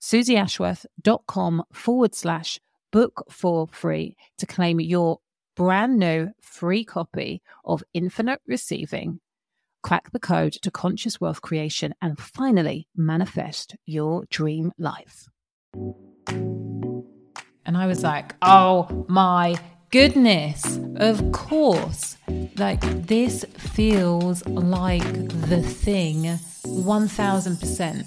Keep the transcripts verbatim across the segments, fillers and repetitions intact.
suzyashworth.com forward slash book for free to claim your brand new free copy of Infinite Receiving, Crack the Code to Conscious Wealth Creation, and finally manifest your dream life. And I was like, oh my goodness, of course. Like this feels like the thing one thousand percent.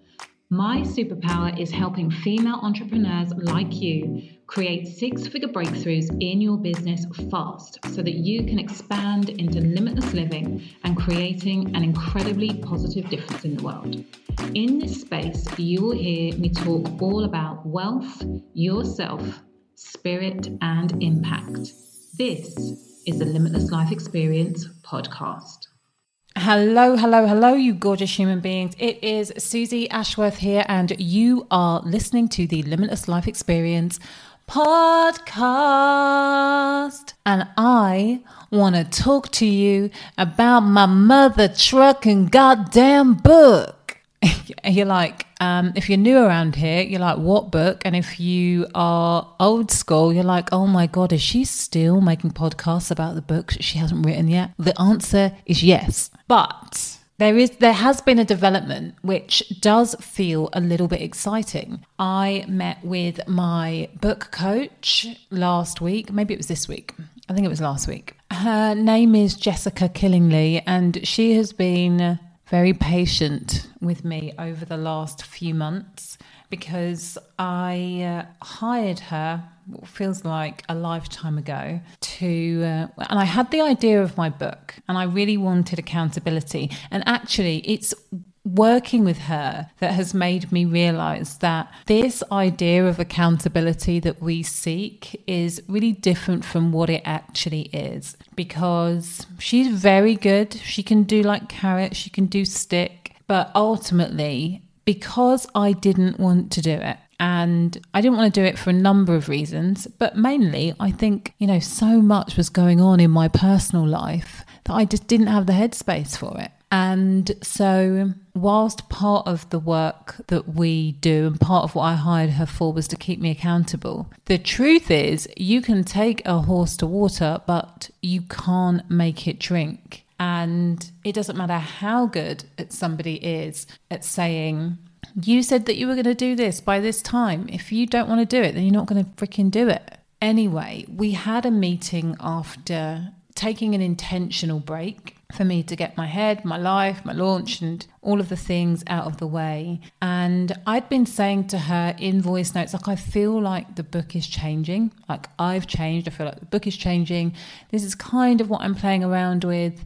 My superpower is helping female entrepreneurs like you create six-figure breakthroughs in your business fast so that you can expand into limitless living and creating an incredibly positive difference in the world. In this space, you will hear me talk all about wealth, yourself, spirit, and impact. This is the Limitless Life Experience podcast. Hello, hello, hello, you gorgeous human beings. It is Suzy Ashworth here, and you are listening to the Limitless Life Experience podcast. And I want to talk to you about my mother trucking goddamn book. You're like, um, if you're new around here, you're like, what book? And if you are old school, you're like, oh my God, is she still making podcasts about the books she hasn't written yet? The answer is yes. But there is, there has been a development which does feel a little bit exciting. I met with my book coach last week. Maybe it was this week. I think it was last week. Her name is Jessica Killingley, and she has been very patient with me over the last few months because I uh, hired her, what feels like a lifetime ago, to, uh, and I had the idea of my book and I really wanted accountability. And actually it's working with her that has made me realize that this idea of accountability that we seek is really different from what it actually is, because she's very good. She can do like carrot, she can do stick, but ultimately, because I didn't want to do it, and I didn't want to do it for a number of reasons, but mainly I think, you know, so much was going on in my personal life that I just didn't have the headspace for it. And so whilst part of the work that we do and part of what I hired her for was to keep me accountable, the truth is you can take a horse to water, but you can't make it drink. And it doesn't matter how good somebody is at saying, you said that you were going to do this by this time. If you don't want to do it, then you're not going to freaking do it. Anyway, we had a meeting after taking an intentional break for me to get my head, my life, my launch and all of the things out of the way. And I'd been saying to her in voice notes, like, I feel like the book is changing. Like I've changed. I feel like the book is changing. This is kind of what I'm playing around with.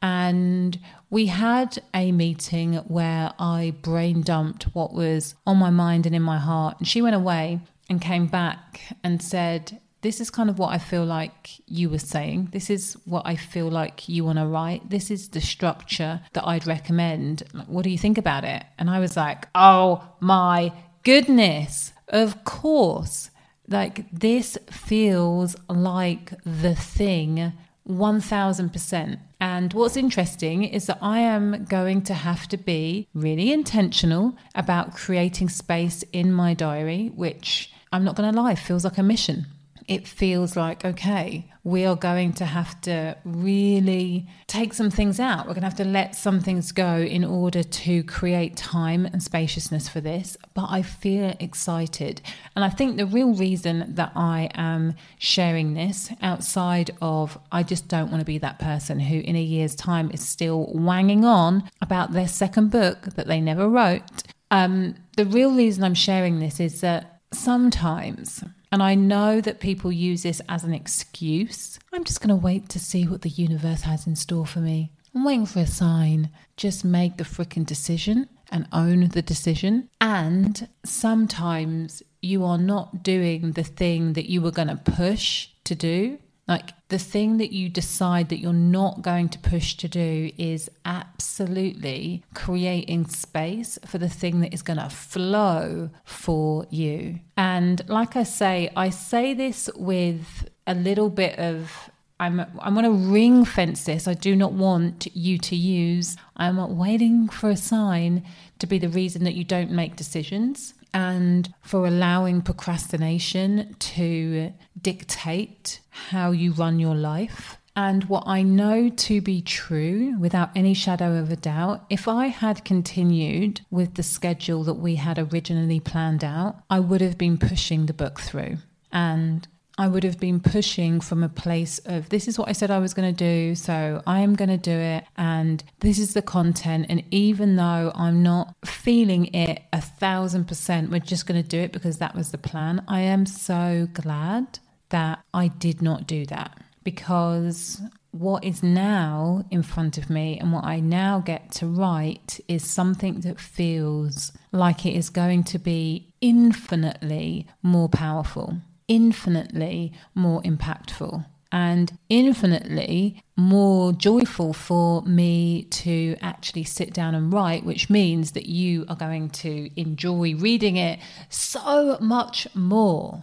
And we had a meeting where I brain dumped what was on my mind and in my heart. And she went away and came back and said, this is kind of what I feel like you were saying. This is what I feel like you want to write. This is the structure that I'd recommend. Like, what do you think about it? And I was like, oh my goodness, of course. Like this feels like the thing one thousand percent. And what's interesting is that I am going to have to be really intentional about creating space in my diary, which I'm not going to lie, feels like a mission. It feels like, okay, we are going to have to really take some things out. We're going to have to let some things go in order to create time and spaciousness for this. But I feel excited. And I think the real reason that I am sharing this outside of, I just don't want to be that person who in a year's time is still wanging on about their second book that they never wrote. Um, the real reason I'm sharing this is that sometimes, and I know that people use this as an excuse, I'm just going to wait to see what the universe has in store for me. I'm waiting for a sign. Just make the freaking decision and own the decision. And sometimes you are not doing the thing that you were going to push to do. Like the thing that you decide that you're not going to push to do is absolutely creating space for the thing that is going to flow for you. And like I say, I say this with a little bit of, I'm, I'm going to ring fence this. I do not want you to use, I'm waiting for a sign to be the reason that you don't make decisions, and for allowing procrastination to dictate how you run your life. And what I know to be true, without any shadow of a doubt, if I had continued with the schedule that we had originally planned out, I would have been pushing the book through. And I would have been pushing from a place of, this is what I said I was going to do, so I am going to do it, and this is the content, and even though I'm not feeling it a thousand percent, we're just going to do it because that was the plan. I am so glad that I did not do that, because what is now in front of me and what I now get to write is something that feels like it is going to be infinitely more powerful, infinitely more impactful, and infinitely more joyful for me to actually sit down and write, which means that you are going to enjoy reading it so much more.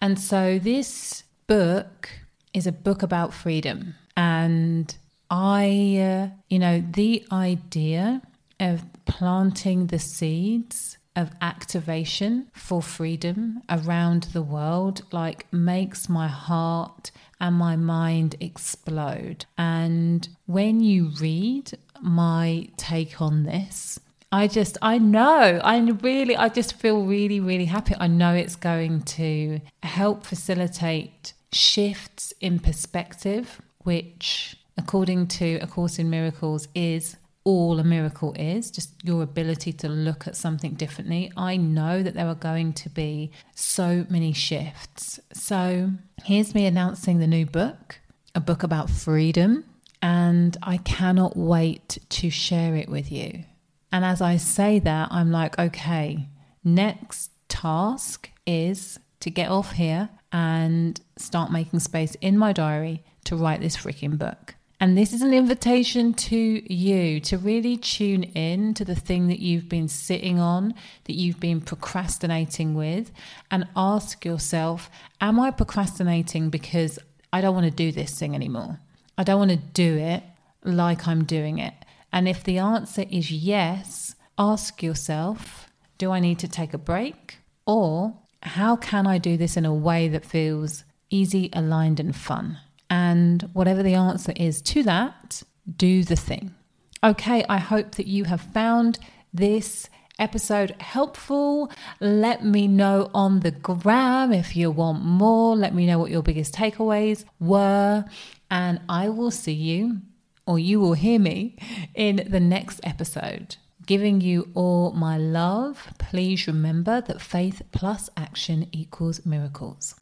And so this book is a book about freedom. And I, uh, you know, the idea of planting the seeds of activation for freedom around the world, like, makes my heart and my mind explode. And when you read my take on this, I just, I know, I really, I just feel really, really happy. I know it's going to help facilitate shifts in perspective, which, according to A Course in Miracles, is all a miracle is, just your ability to look at something differently. I know that there are going to be so many shifts. So here's me announcing the new book, a book about freedom, and I cannot wait to share it with you. And as I say that, I'm like, okay, next task is to get off here and start making space in my diary to write this freaking book. And this is an invitation to you to really tune in to the thing that you've been sitting on, that you've been procrastinating with, and ask yourself, am I procrastinating because I don't want to do this thing anymore? I don't want to do it like I'm doing it. And if the answer is yes, ask yourself, do I need to take a break? Or how can I do this in a way that feels easy, aligned, and fun? And whatever the answer is to that, do the thing. Okay, I hope that you have found this episode helpful. Let me know on the gram if you want more. Let me know what your biggest takeaways were. And I will see you, or you will hear me, in the next episode. Giving you all my love. Please remember that faith plus action equals miracles.